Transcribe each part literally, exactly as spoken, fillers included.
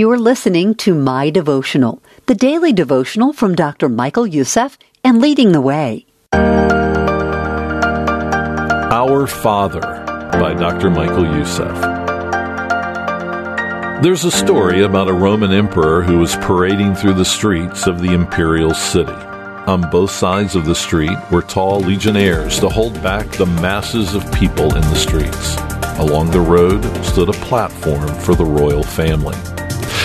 You are listening to My Devotional, the daily devotional from Doctor Michael Youssef and Leading the Way. Our Father by Doctor Michael Youssef. There's a story about a Roman emperor who was parading through the streets of the imperial city. On both sides of the street were tall legionnaires to hold back the masses of people in the streets. Along the road stood a platform for the royal family.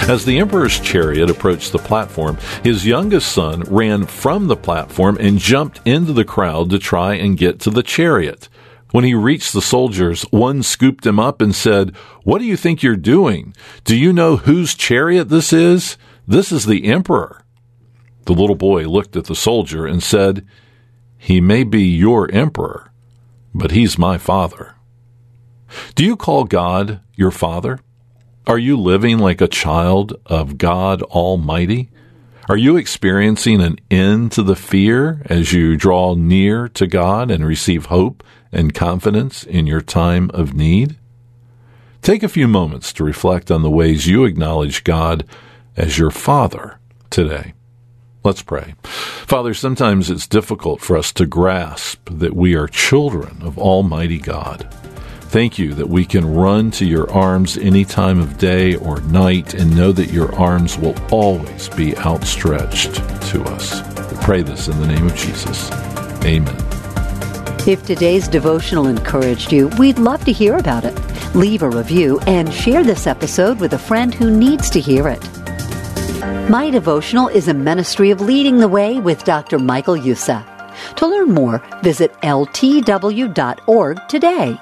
As the emperor's chariot approached the platform, his youngest son ran from the platform and jumped into the crowd to try and get to the chariot. When he reached the soldiers, one scooped him up and said, "What do you think you're doing? Do you know whose chariot this is? This is the emperor." The little boy looked at the soldier and said, "He may be your emperor, but he's my father." Do you call God your father? Are you living like a child of God Almighty? Are you experiencing an end to the fear as you draw near to God and receive hope and confidence in your time of need? Take a few moments to reflect on the ways you acknowledge God as your Father today. Let's pray. Father, sometimes it's difficult for us to grasp that we are children of Almighty God. Thank you that we can run to your arms any time of day or night and know that your arms will always be outstretched to us. We pray this in the name of Jesus. Amen. If today's devotional encouraged you, we'd love to hear about it. Leave a review and share this episode with a friend who needs to hear it. My Devotional is a ministry of Leading the Way with Doctor Michael Youssef. To learn more, visit L T W dot org today.